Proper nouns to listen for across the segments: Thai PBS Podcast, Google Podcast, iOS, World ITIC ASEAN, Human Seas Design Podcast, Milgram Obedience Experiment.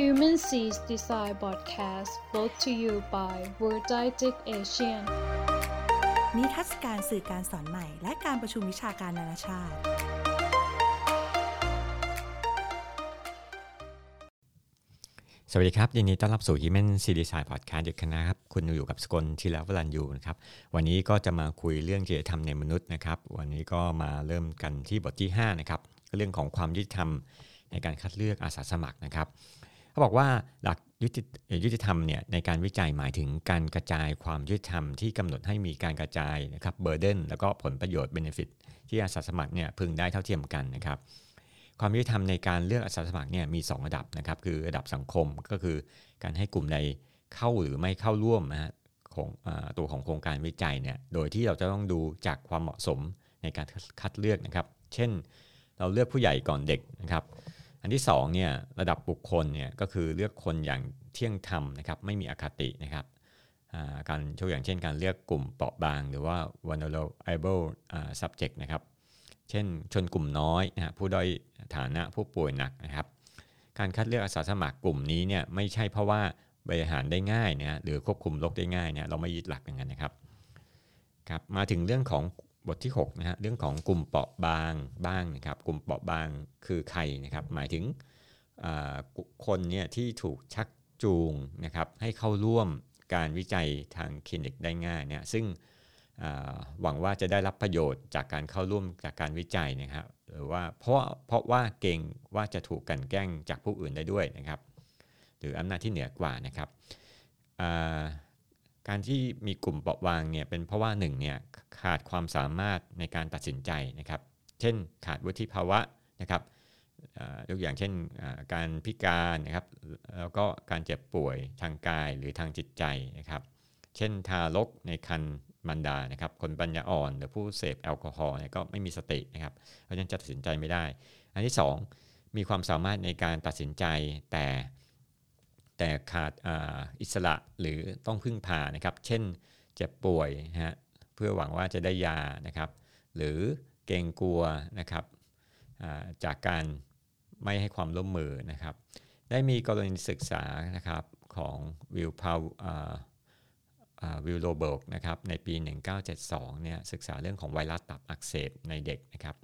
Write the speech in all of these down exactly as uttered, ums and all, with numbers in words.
Human Seas Design Podcast brought to you by World ไอ ที ไอ ซี ASEAN นิทรรศการสื่อการสอนใหม่และการประชุมวิชาการนานาชาติสวัสดีครับยินดีต้อนรับสู่ Human Seas Design Podcast อีกครั้งนะครับคุณอยู่กับสกลธีรวรัญยูนะครับวันนี้ก็จะมาคุยเรื่องจริยธรรมในมนุษย์นะครับวันนี้ก็มาเริ่มกันที่บทที่ห้านะครับเรื่องของความยุติธรรมในการคัดเลือกอาสาสมัครนะครับเขาบอกว่าหลักยุติยุติธรรมเนี่ยในการวิจัยหมายถึงการกระจายความยุติธรรมที่กำหนดให้มีการกระจายนะครับ burden แล้วก็ผลประโยชน์ benefit ที่อาสาสมัครเนี่ยพึงได้เท่าเทียมกันนะครับความยุติธรรมในการเลือกอาสาสมัครเนี่ยมีสองระดับนะครับคือระดับสังคมก็คือการให้กลุ่มใดเข้าหรือไม่เข้าร่วมนะฮะของตัวของโครงการวิจัยเนี่ยโดยที่เราจะต้องดูจากความเหมาะสมในการคัดเลือกนะครับเช่นเราเลือกผู้ใหญ่ก่อนเด็กนะครับอันที่สองเนี่ยระดับบุคคลเนี่ยก็คือเลือกคนอย่างเที่ยงธรรมนะครับไม่มีอคตินะครับการยกอย่างเช่นการเลือกกลุ่มเปราะบางหรือว่า vulnerable subject นะครับเช่นชนกลุ่มน้อยนะผู้ด้อยฐานะผู้ป่วยหนักนะครับการคัดเลือกอาสาสมัครกลุ่มนี้เนี่ยไม่ใช่เพราะว่าบริหารได้ง่ายนะหรือควบคุมโรคได้ง่ายเนี่ยเราไม่ยึดหลักอย่างนั้นนะครับครับมาถึงเรื่องของบทที่หกนะฮะเรื่องของกลุ่มเปราะบางบ้างนะครับกลุ่มเปราะบางคือใครนะครับหมายถึงคนเนี่ยที่ถูกชักจูงนะครับให้เข้าร่วมการวิจัยทางคลินิกได้ง่ายเนี่ยซึ่งหวังว่าจะได้รับประโยชน์จากการเข้าร่วมจากการวิจัยนะครับหรือว่าเพราะเพราะว่าเกรงว่าจะถูกกลั่นแกล้งจากผู้อื่นได้ด้วยนะครับหรืออำนาจที่เหนือกว่านะครับการที่มีกลุ่มเปราะบางเนี่ยเป็นเพราะว่าหนึ่งเนี่ยขาดความสามารถในการตัดสินใจนะครับเช่นขาดวุฒิภาวะนะครับยกอย่างเช่นการพิการนะครับแล้วก็การเจ็บป่วยทางกายหรือทางจิตใจนะครับเช่นทารกในครรภ์มารดานะครับคนปัญญาอ่อนหรือผู้เสพแอลกอฮอล์ก็ไม่มีสตินะครับเพราะฉะนั้นจะตัดสินใจไม่ได้อันที่สองมีความสามารถในการตัดสินใจแต่แต่ขาด อ, อิสระหรือต้องพึ่งพานะครับเช่นเจ็บป่วยนะฮะเพื่อหวังว่าจะได้ยานะครับหรือเกรงกลัวนะครับจากการไม่ให้ความร่วมมือนะครับได้มีกรณีศึกษานะครับของวิลพาววิลโลเบิร์กนะครับในปีหนึ่งพันเก้าร้อยเจ็ดสิบสองเนี่ยศึกษาเรื่องของไวรัสตับอักเสบในเด็กนะครับ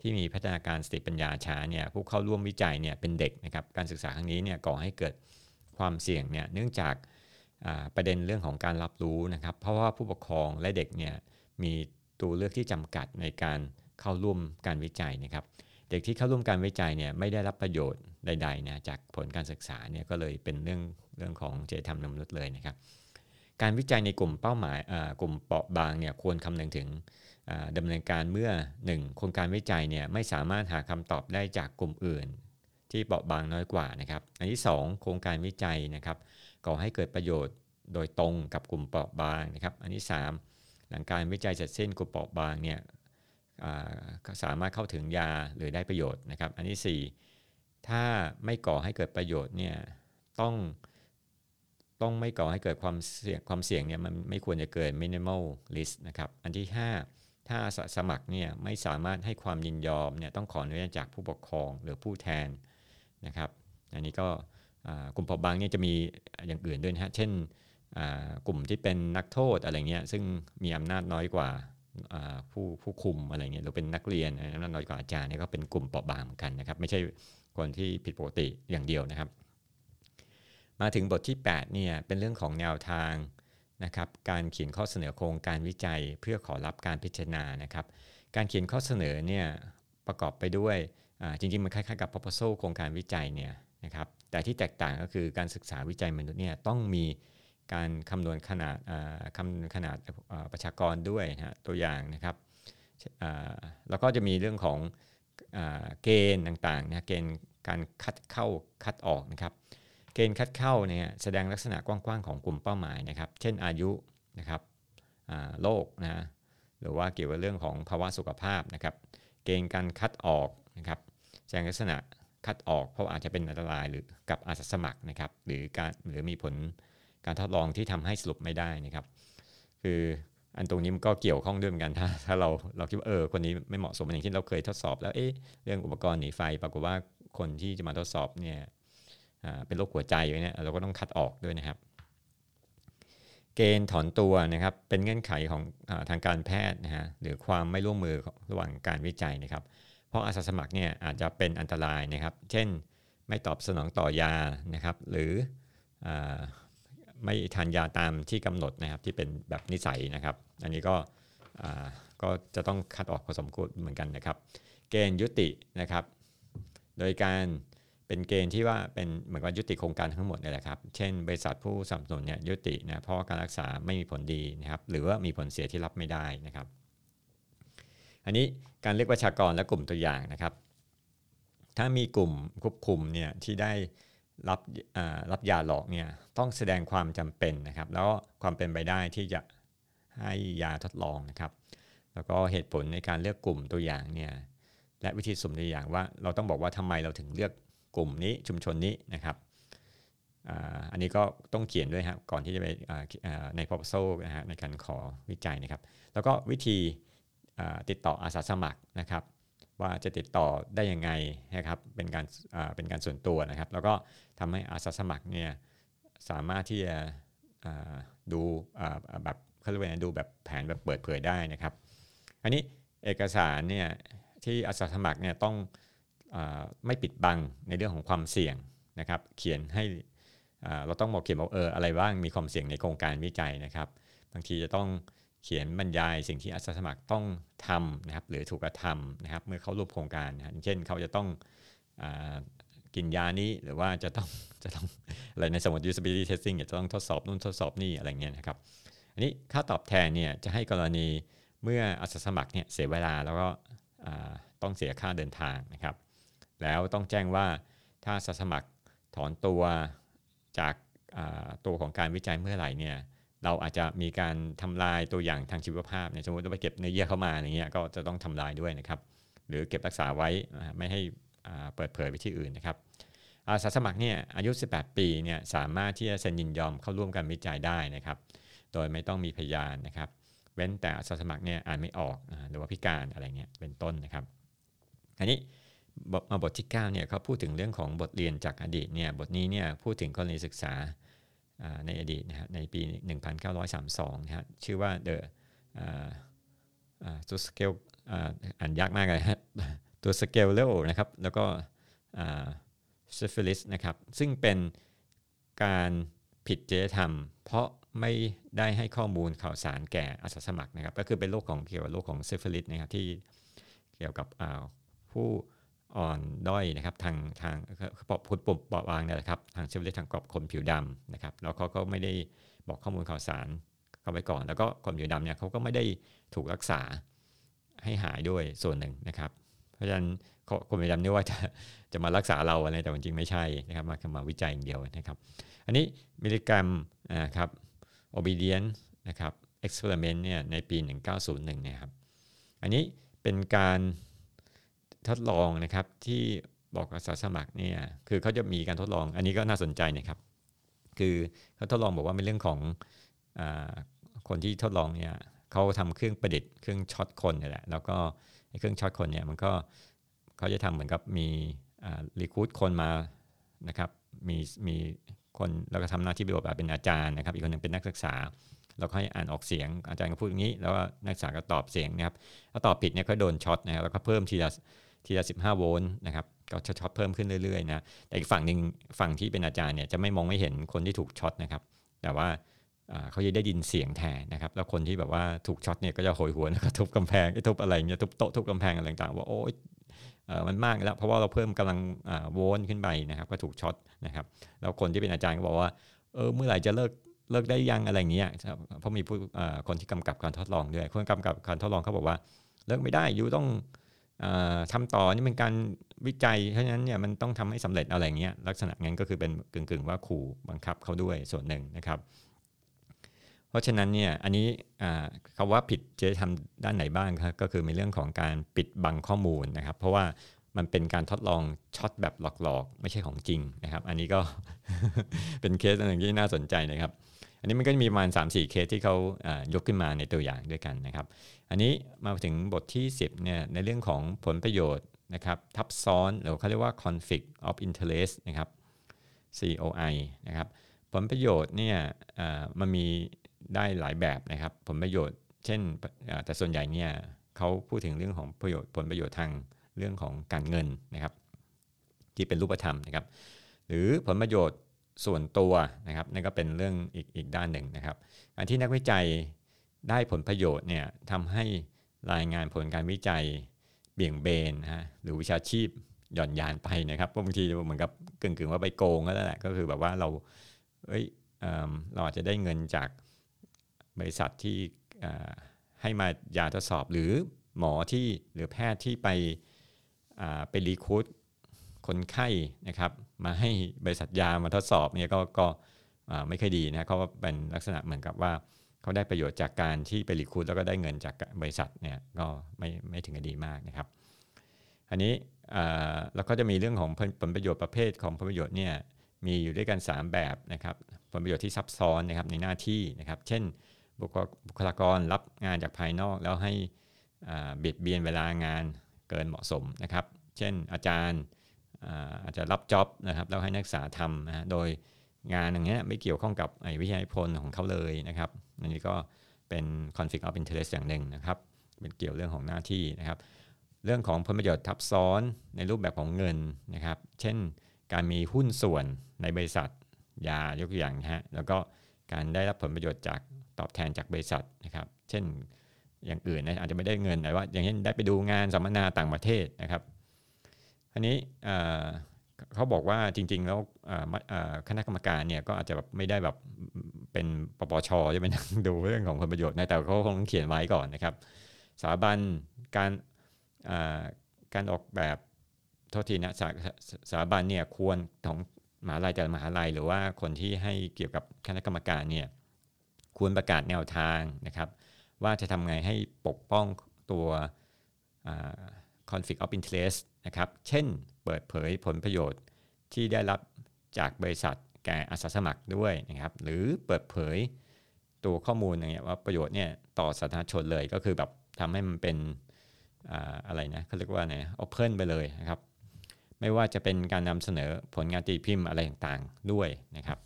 ที่มีพัฒนาการสติปัญญาช้าเนี่ยผู้เข้าร่วมวิจัยเนี่ยเป็นเด็กนะครับการศึกษาครั้งนี้เนี่ยก่อให้เกิดความเสี่ยงเนี่ยเนื่องจากประเด็นเรื่องของการรับรู้นะครับเพราะว่าผู้ปกครองและเด็กเนี่ยมีตัวเลือกที่จำกัดในการเข้าร่วมการวิจัยนะครับเด็กที่เข้าร่วมการวิจัยเนี่ยไม่ได้รับประโยชน์ใดๆนะจากผลการศึกษาเนี่ยก็เลยเป็นเรื่องเรื่องของจริยธรรมมนุษย์เลยนะครับการวิจัยในกลุ่มเป้าหมายกลุ่มเปราะบางเนี่ยควรคำนึงถึงดำเนินการเมื่อหนึ่งโครงการวิจัยเนี่ยไม่สามารถหาคำตอบได้จากกลุ่มอื่นที่เปราะบางน้อยกว่านะครับอันที่สองโครงการวิจัยนะครับก่อให้เกิดประโยชน์โดยตรงกับกลุ่มเปราะบางนะครับอันที่สามหลังการวิจัยเสร็จสิ้นกลุ่มเปราะบางเนี่ยสามารถเข้าถึงยาหรือได้ประโยชน์นะครับอันที่สี่ถ้าไม่ก่อให้เกิดประโยชน์เนี่ยต้องต้องไม่ก่อให้เกิดความเสี่ยงความเสี่ยงเนี่ยมันไม่ควรจะเกิน minimal risk นะครับอันที่ห้าถ้าอาสาสมัครเนี่ยไม่สามารถให้ความยินยอมเนี่ยต้องขออนุญาตจากผู้ปกครองหรือผู้แทนนะครับอันนี้ก็กลุ่มเปราะบางเนี่ยจะมีอย่างอื่นด้วยนะฮะเช่นกลุ่มที่เป็นนักโทษอะไรเงี้ยซึ่งมีอำนาจน้อยกว่าผู้ผู้คุมอะไรเงี้ยหรือเป็นนักเรียนอำนาจน้อยกว่าอาจารย์เนี่ยก็เป็นกลุ่มเปราะบางเหมือนกันนะครับไม่ใช่คนที่ผิดปกติอย่างเดียวนะครับมาถึงบทที่แปดเนี่ยเป็นเรื่องของแนวทางนะครับการเขียนข้อเสนอโครงการวิจัยเพื่อขอรับการพิจารณานะครับการเขียนข้อเสนอเนี่ยประกอบไปด้วยจริงๆมันคล้ายๆกับ proposal โครงการวิจัยเนี่ยนะครับแต่ที่แตกต่างก็คือการศึกษาวิจัยมนุษย์เนี่ยต้องมีการคำนวณขนาดคำนวณขนาดประชากรด้วยนะฮะตัวอย่างนะครับแล้วก็จะมีเรื่องของเกณฑ์ต่างๆนะเกณฑ์การคัดเข้าคัดออกนะครับเกณฑ์คัดเข้าเนี่ยแสดงลักษณะกว้างๆของกลุ่มเป้าหมายนะครับเช่นอายุนะครับโรคนะหรือว่าเกี่ยวกับเรื่องของภาวะสุขภาพนะครับเกณฑ์การคัดออกนะครับแสดงลักษณะคัดออกเพราะอาจจะเป็นอันตรายหรือกับอาสาสมัครนะครับหรือการหรือมีผลการทดลองที่ทำให้สรุปไม่ได้นะครับคืออันตรงนี้มันก็เกี่ยวข้องด้วยเหมือนกันถ้าถ้าเราเราคิดว่าเออคนนี้ไม่เหมาะสมอย่างที่เราเคยทดสอบแล้วเอ๊ะเรื่องอุปกรณ์หนีไฟปรากฏว่าคนที่จะมาทดสอบเนี่ย เป็นโรคหัวใจไว้เนี่ยเราก็ต้องคัดออกด้วยนะครับเกณฑ์ถอนตัวนะครับเป็นเงื่อนไขของทางการแพทย์นะฮะหรือความไม่ร่วมมือระหว่างการวิจัยนะครับเพราะอาสาสมัครเนี่ยอาจจะเป็นอันตรายนะครับเช่นไม่ตอบสนองต่อยานะครับหรือไม่ทานยาตามที่กำหนดนะครับที่เป็นแบบนิสัยนะครับอันนี้ก็ก็จะต้องคัดออกพอสมควรเหมือนกันนะครับเกณฑ์ยุตินะครับโดยการเป็นเกณฑ์ที่ว่าเป็นเหมือนกับยุติโครงการทั้งหมดนี่แหละครับเช่นบริษัทผู้สนับสนุนเนี่ยยุตินะเพราะการรักษาไม่มีผลดีนะครับหรือว่ามีผลเสียที่รับไม่ได้นะครับอันนี้การเรียกประชากรและกลุ่มตัวอย่างนะครับถ้ามีกลุ่มควบคุมเนี่ยที่ได้รับรับยาหลอกเนี่ยต้องแสดงความจำเป็นนะครับแล้วก็ความเป็นไปได้ที่จะให้ยาทดลองนะครับแล้วก็เหตุผลในการเลือกกลุ่มตัวอย่างเนี่ยและวิธีสุ่มตัวอย่างว่าเราต้องบอกว่าทำไมเราถึงเลือกกลุ่มนี้ชุมชนนี้นะครับ อ, อันนี้ก็ต้องเขียนด้วยครับก่อนที่จะไปใน proposal นะฮะในการขอวิจัยนะครับแล้วก็วิธีติดต่ออาสาสมัครนะครับว่าจะติดต่อได้ยังไงนะครับเป็นการเป็นการส่วนตัวนะครับแล้วก็ทำให้อาสาสมัครเนี่ยสามารถที่จะดูแบบเขาเรียกว่าดูแบบแผนแบบเปิดเผยได้นะครับอันนี้เอกสารเนี่ยที่อาสาสมัครเนี่ยต้องไม่ปิดบังในเรื่องของความเสี่ยงนะครับเขียนให้เราต้องบอกเขียนบอกเอออะไรบ้างมีความเสี่ยงในโครงการวิจัยนะครับบางทีจะต้องเขียนบรรยายสิ่งที่อาสาสมัครต้องทำนะครับหรือถูกกระทำนะครับเมื่อเข้าร่วมโครงการนะเช่นเขาจะต้องกินยานี้หรือว่าจะต้องจะต้องอะไรในสมมติ usability testing จะต้องทดสอบนู่นทดสอบนี่อะไรเงี้ยนะครับอันนี้ค่าตอบแทนเนี่ยจะให้กรณีเมื่ออาสาสมัครเนี่ยเสียเวลาแล้วก็ต้องเสียค่าเดินทางนะครับแล้วต้องแจ้งว่าถ้าอาสาสมัครถอนตัวจากตัวของการวิจัยเมื่อไหร่เนี่ยเราอาจจะมีการทำลายตัวอย่างทางชีวภาพเนี่ยสมมติว่าไปเก็บเนื้อเยื่อเข้ามาอย่างเงี้ยก็จะต้องทำลายด้วยนะครับหรือเก็บรักษาไว้ไม่ให้เปิดเผยไปที่อื่นนะครับอาสาสมัครเนี่ยอายุสิบแปดปีเนี่ยสามารถที่จะเซ็นยินยอมเข้าร่วมการวิจัยได้นะครับโดยไม่ต้องมีพยานนะครับเว้นแต่อาสาสมัครเนี่ยอ่านไม่ออกหรือว่าพิการอะไรเงี้ยเป็นต้นนะครับอันนี้มาบทที่เก้าเนี่ยเขาพูดถึงเรื่องของบทเรียนจากอดีตเนี่ยบทนี้เนี่ยพูดถึงกรณีศึกษาในอดีตนะฮะในปีหนึ่งพันเก้าร้อยสามสิบสองนะฮะชื่อว่า The อ่าอ่า To Scale อ่าอ่านยากมากเลยฮะ To Scale นะครับแล้วก็อ่า Syphilis นะครับซึ่งเป็นการผิดจริยธรรมเพราะไม่ได้ให้ข้อมูลข่าวสารแก่อาสาสมัครนะครับก็คือเป็นโรคของเกี่ยวกับโรคของ Syphilis นะครับที่เกี่ยวกับอ่าผู้อ่อนด้อยนะครับทางทางปอบพุทธปมปอบวางนะครับทางเซลล์ทางกรอบคนผิวดำนะครับแล้วเขาก็ไม่ได้บอกข้อมูลข่าวสารเข้าไปก่อนแล้วก็คนผิวดำเนี่ยเขาก็ไม่ได้ถูกรักษาให้หายด้วยส่วนหนึ่งนะครับเพราะฉะนั้นคนผิวดำนี่ว่าจะจะมารักษาเราอะไรแต่จริงๆไม่ใช่นะครับมามาวิจัยอย่างเดียวนะครับอันนี้Milgramนะครับ Obedience นะครับ Experiment เนี่ยในปีหนึ่งพันเก้าร้อยหนึ่งนะครับอันนี้เป็นการทดลองนะครับที่บอกอาสาสมัครเนี่ยคือเขาจะมีการทดลองอันนี้ก็น่าสนใจนะครับคือเขาทดลองบอกว่าเป็นเรื่องของอ่าคนที่ทดลองเนี่ยเขาทำเครื่องประดิษฐ์เครื่องช็อตคนนี่แหละแล้วก็เครื่องช็อตคนเนี่ยมันก็เขาจะทำเหมือนกับมีอ่ารีครูทคนมานะครับมีมีคนแล้วก็ทำหน้าที่ประกอบเป็นอาจารย์นะครับอีกคนนึงเป็นนักศึกษาเราให้อ่านออกเสียงอาจารย์ก็พูดอย่างนี้แล้วนักศึกษาก็ตอบเสียงนะครับถ้าตอบผิดเนี่ยก็โดนช็อตนะครับแล้วก็เพิ่มทีละทีละสิบห้าโวลต์นะครับก็ช็อตเพิ่มขึ้นเรื่อยๆนะแต่อีกฝั่งนึงฝั่งที่เป็นอาจารย์เนี่ยจะไม่มองไม่เห็นคนที่ถูกช็อตนะครับแต่ว่าเขาจะได้ยินเสียงแทนนะครับแล้วคนที่แบบว่าถูกช็อตเนี่ยก็จะโหยหวนแล้วก็ทุบกำแพงทุบอะไรเนี่ยทุบโต๊ะทุบกำแพงอะไรต่างๆว่าโอ๊ยมันมากแล้วเพราะว่าเราเพิ่มกำลังโวลต์ขึ้นไปนะครับก็ถูกช็อตนะครับแล้วคนที่เป็นอาจารย์ก็บอกว่าเออเมื่อไหร่จะเลิกเลิกได้ยังอะไรอย่างเงี้ยเพราะมีผู้คนที่กำกับการทดลองด้วยคนกำกับการทดลองเขาบอกว่าเลิกไม่ได้ยูต้องทำต่อนี่เป็นการวิจัยเพราะฉะนั้นเนี่ยมันต้องทำให้สำเร็จอะไรเงี้ยลักษณะงั้นก็คือเป็นกึ่งๆว่าขู่บังคับเขาด้วยส่วนหนึ่งนะครับเพราะฉะนั้นเนี่ยอันนี้คำว่าผิดจริยธรรมด้านไหนบ้างครับก็คือในเรื่องของการปิดบังข้อมูลนะครับเพราะว่ามันเป็นการทดลองช็อตแบบหลอกๆไม่ใช่ของจริงนะครับอันนี้ก็ เป็นเคสหนึ่งที่น่าสนใจนะครับอันนี้มันก็มีประมาณ สามถึงสี่ เคสที่เขายกขึ้นมาในตัวอย่างด้วยกันนะครับอันนี้มาถึงบทที่สิบเนี่ยในเรื่องของผลประโยชน์นะครับทับซ้อนหรือเขาเรียกว่า conflict of interest นะครับ ซี โอ ไอ นะครับผลประโยชน์เนี่ยมันมีได้หลายแบบนะครับผลประโยชน์เช่นแต่ส่วนใหญ่เนี่ยเขาพูดถึงเรื่องของประโยชน์ผลประโยชน์ทางเรื่องของการเงินนะครับที่เป็นรูปธรรมนะครับหรือผลประโยชน์ส่วนตัวนะครับนั่นก็เป็นเรื่องอีกอีกด้านหนึ่งนะครับอันที่นักวิจัยได้ผลประโยชน์เนี่ยทำให้รายงานผลการวิจัยเบี่ยงเบนฮะหรือวิชาชีพหย่อนยานไปนะครับบางทีเหมือนกับกึ่งๆว่าไปโกงก็แล้วแหละก็คือแบบว่าเราเอ้ย เอ่อ เราอาจจะได้เงินจากบริษัทที่ให้มายาทดสอบหรือหมอที่หรือแพทย์ที่ไปไปรีคูทคนไข้นะครับมาให้บริษัทยามาทดสอบเนี่ยก็ก็ไม่ค่อยดีนะเขาเป็นลักษณะเหมือนกับว่าเขาได้ประโยชน์จากการที่ไปรีคูทแล้วก็ได้เงินจากบริษัทเนี่ยก็ไม่ไม่ถึงกับดีมากนะครับอันนี้แล้วก็จะมีเรื่องของผลประโยชน์ประเภทของผลประโยชน์เนี่ยมีอยู่ด้วยกันสามแบบนะครับผลประโยชน์ที่ซับซ้อนนะครับในหน้าที่นะครับเช่นบุคลากรรับงานจากภายนอกแล้วให้เบียดเบียนเวลางานเกินเหมาะสมนะครับเช่นอาจารย์อาจจะรับจ็อบนะครับแล้วให้นักศึกษาทำนะโดยงานอย่างเงี้ยไม่เกี่ยวข้องกับไอ้วิทยานิพนธ์ของเขาเลยนะครับอันนี้ก็เป็น conflict of interest อย่างหนึ่งนะครับเป็นเกี่ยวเรื่องของหน้าที่นะครับเรื่องของผลประโยชน์ทับซ้อนในรูปแบบของเงินนะครับเช่นการมีหุ้นส่วนในบริษัทยายกตัวอย่างฮะแล้วก็การได้รับผลประโยชน์จากตอบแทนจากบริษัทนะครับเช่นอย่างอื่นนะอาจจะไม่ได้เงินแต่ว่าอย่างเช่นได้ไปดูงานสัมมนาต่างประเทศนะครับอันนี้เขาบอกว่าจริงๆแล้วคณะกรรมการเนี่ยก็อาจจะแบบไม่ได้แบบเป็นปปช.จะไปนั่งดูเรื่องของผลประโยชน์นะแต่เขาคงเขียนไว้ก่อนนะครับสถาบันการการออกแบบโทษทีนะสถาบันเนี่ยควรของมหาลัยแต่ละมหาลัยหรือว่าคนที่ให้เกี่ยวกับคณะกรรมการเนี่ยควรประกาศแนวทางนะครับว่าจะทำไงให้ปกป้องตัว conflict of interest นะครับเช่นเปิดเผยผลประโยชน์ที่ได้รับจากบริษัทแก่อาสาสมัครด้วยนะครับหรือเปิดเผยตัวข้อมูลอย่างเงี้ยว่าประโยชน์เนี่ยต่อสาธารณชนเลยก็คือแบบทำให้มันเป็นอะไรนะเขาเรียกว่าไง open ไปเลยนะครับไม่ว่าจะเป็นการนำเสนอผลงานตีพิมพ์อะไรต่างๆด้วยนะครับ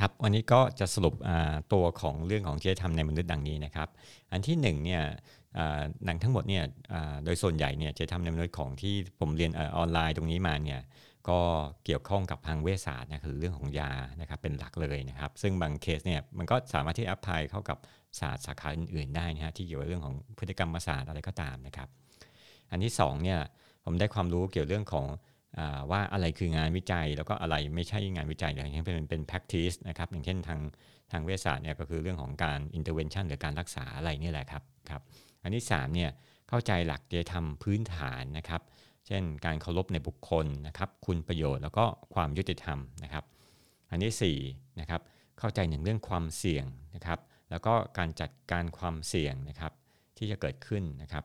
ครับวันนี้ก็จะสรุปตัวของเรื่องของจริยธรรมในมนุษย์ดังนี้นะครับอันที่หนึ่งเนี่ยหนังทั้งหมดเนี่ยโดยส่วนใหญ่เนี่ยจริยธรรมในมนุษย์ของที่ผมเรียนออนไลน์ตรงนี้มาเนี่ยก็เกี่ยวข้องกับทางเวชศาสตร์นะคือเรื่องของยานะครับเป็นหลักเลยนะครับซึ่งบางเคสเนี่ยมันก็สามารถที่แอพพลายเข้ากับศาสตร์สาขาอื่นๆได้นะฮะที่เกี่ยวกับเรื่องของพฤติกรรมศาสตร์อะไรก็ตามนะครับอันที่สองเนี่ยผมได้ความรู้เกี่ยวเรื่องของว่าอะไรคืองานวิจัยแล้วก็อะไรไม่ใช่งานวิจัยอย่างเช่นเป็น practice นะครับอย่างเช่นทางทางเวชศาสตร์เนี่ยก็คือเรื่องของการ intervention หรือการรักษาอะไรนี่แหละครับครับอันที่สามเนี่ยเข้าใจหลักจริยธรรมพื้นฐานนะครับเช่นการเคารพในบุคคลนะครับคุณประโยชน์แล้วก็ความยุติธรรมนะครับอันที่สี่นะครับเข้าใจถึงเรื่องความเสี่ยงนะครับแล้วก็การจัดการความเสี่ยงนะครับที่จะเกิดขึ้นนะครับ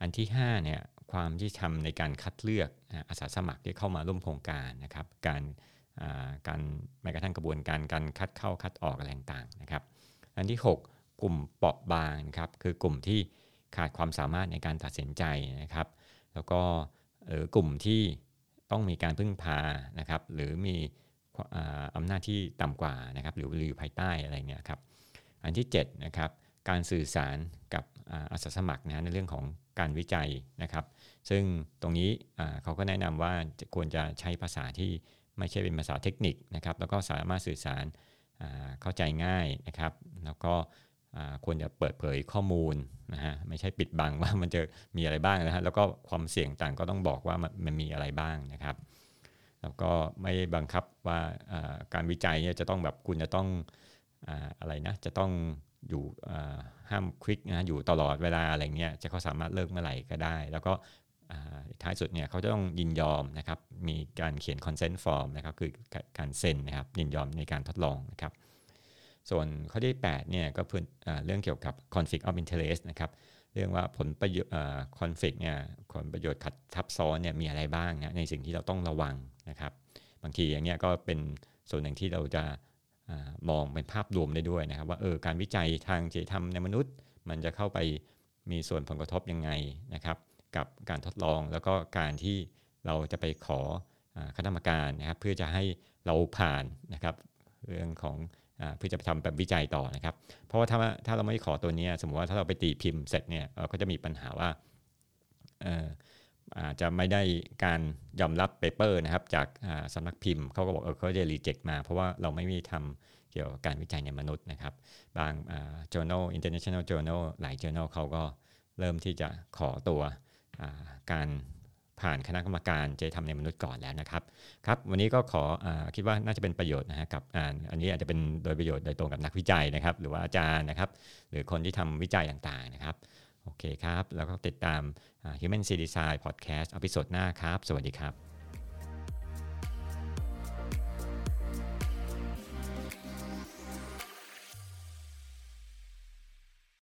อันที่ห้าเนี่ยความยุติธรรมในการคัดเลือกอาสาสมัครที่เข้ามาร่วมโครงการนะครับการการแม้กระทั่งกระบวนการการคัดเข้าคัดออกอะไรต่างๆนะครับอันที่หกกลุ่มเปราะบางนะครับคือกลุ่มที่ขาดความสามารถในการตัดสินใจนะครับแล้วก็หรือกลุ่มที่ต้องมีการพึ่งพานะครับหรือมีอำนาจที่ต่ำกว่านะครับหรืออยู่ภายใต้อะไรเงี้ยครับอันที่เจ็ดนะครับการสื่อสารกับอาสาสมัครนะในเรื่องของการวิจัยนะครับซึ่งตรงนี้เขาก็แนะนำว่าควรจะใช้ภาษาที่ไม่ใช่เป็นภาษาเทคนิคนะครับแล้วก็สามารถสื่อสารเข้าใจง่ายนะครับแล้วก็ควรจะเปิดเผยข้อมูลนะฮะไม่ใช่ปิดบังว่ามันจะมีอะไรบ้างนะฮะแล้วก็ความเสี่ยงต่างก็ต้องบอกว่ามันมีอะไรบ้างนะครับแล้วก็ไม่บังคับว่าการวิจัยเนี่ยจะต้องแบบคุณจะต้องอะไรนะจะต้องอยู่ห้ามควิกนะอยู่ตลอดเวลาอะไรเงี้ยจะเขาสามารถเลิกเมื่อไหร่ก็ได้แล้วก็ท้ายสุดเนี่ยเขาจะต้องยินยอมนะครับมีการเขียน consent form นะครับคือการเซ็นนะครับยินยอมในการทดลองนะครับส่วนข้อที่แปดเนี่ยก็เป็นเรื่องเกี่ยวกับ conflict of interest นะครับเรื่องว่าผลประโยชน์ conflict เนี่ยผลประโยชน์ขัดทับซ้อนเนี่ยมีอะไรบ้างนะในสิ่งที่เราต้องระวังนะครับบางทีอย่างเงี้ยก็เป็นส่วนหนึ่งที่เราจะมองเป็นภาพรวมได้ด้วยนะครับว่าเออการวิจัยทางจริยธรรมในมนุษย์มันจะเข้าไปมีส่วนผลกระทบยังไงนะครับกับการทดลองแล้วก็การที่เราจะไปขอ คณะกรรมการนะครับเพื่อจะให้เราผ่านนะครับเรื่องของเพื่อจะไปทำแบบวิจัยต่อนะครับเพราะว่าถ้าถ้าเราไม่ขอตัวนี้สมมติว่าถ้าเราไปตีพิมพ์เสร็จเนี่ยเราก็จะมีปัญหาว่าอาจจะไม่ได้การยอมรับเปเปอร์นะครับจากสำนักพิมพ์เขาก็บอกเออเขาจะรีเจ็คมาเพราะว่าเราไม่มีทำเกี่ยวกับการวิจัยในมนุษย์นะครับบาง journal international journal หลาย journal เขาก็เริ่มที่จะขอตัวการผ่านคณะกรรมการจะทำในมนุษย์ก่อนแล้วนะครับครับวันนี้ก็ขอคิดว่าน่าจะเป็นประโยชน์นะฮะกับอันนี้อาจจะเป็นโดยประโยชน์โดยตรงกับนักวิจัยนะครับหรือว่าอาจารย์นะครับหรือคนที่ทำวิจัยต่างๆนะครับโอเคครับแล้วก็ติดตาม Human Seas Design Podcast ตอนหน้าครับสวัสดีครับ